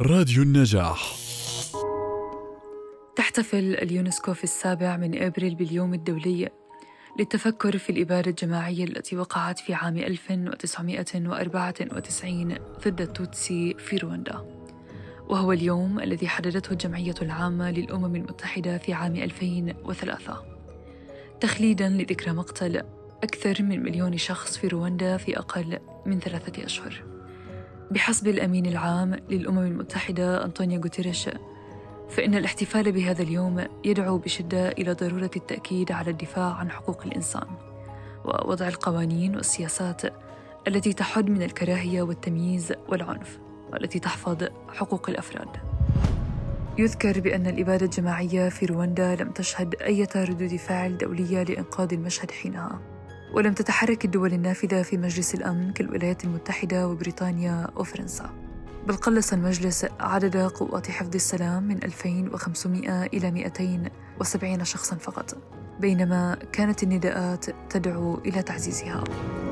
راديو النجاح. تحتفل اليونسكو في 7 أبريل باليوم الدولي للتفكر في الإبادة الجماعية التي وقعت في عام 1994 ضد التوتسي في رواندا، وهو اليوم الذي حددته الجمعية العامة للأمم المتحدة في عام 2003 تخليداً لذكرى مقتل أكثر من 1,000,000 شخص في رواندا في أقل من 3 أشهر. بحسب الأمين العام للأمم المتحدة أنطونيو غوتيريش، فإن الاحتفال بهذا اليوم يدعو بشدة إلى ضرورة التأكيد على الدفاع عن حقوق الإنسان، ووضع القوانين والسياسات التي تحد من الكراهية والتمييز والعنف، والتي تحفظ حقوق الأفراد. يذكر بأن الإبادة الجماعية في رواندا لم تشهد أي ردود فعل دولية لإنقاذ المشهد حينها، ولم تتحرك الدول النافذة في مجلس الأمن كالولايات المتحدة وبريطانيا وفرنسا، بل قلص المجلس عدد قوات حفظ السلام من 2500 إلى 270 شخصاً فقط، بينما كانت النداءات تدعو إلى تعزيزها.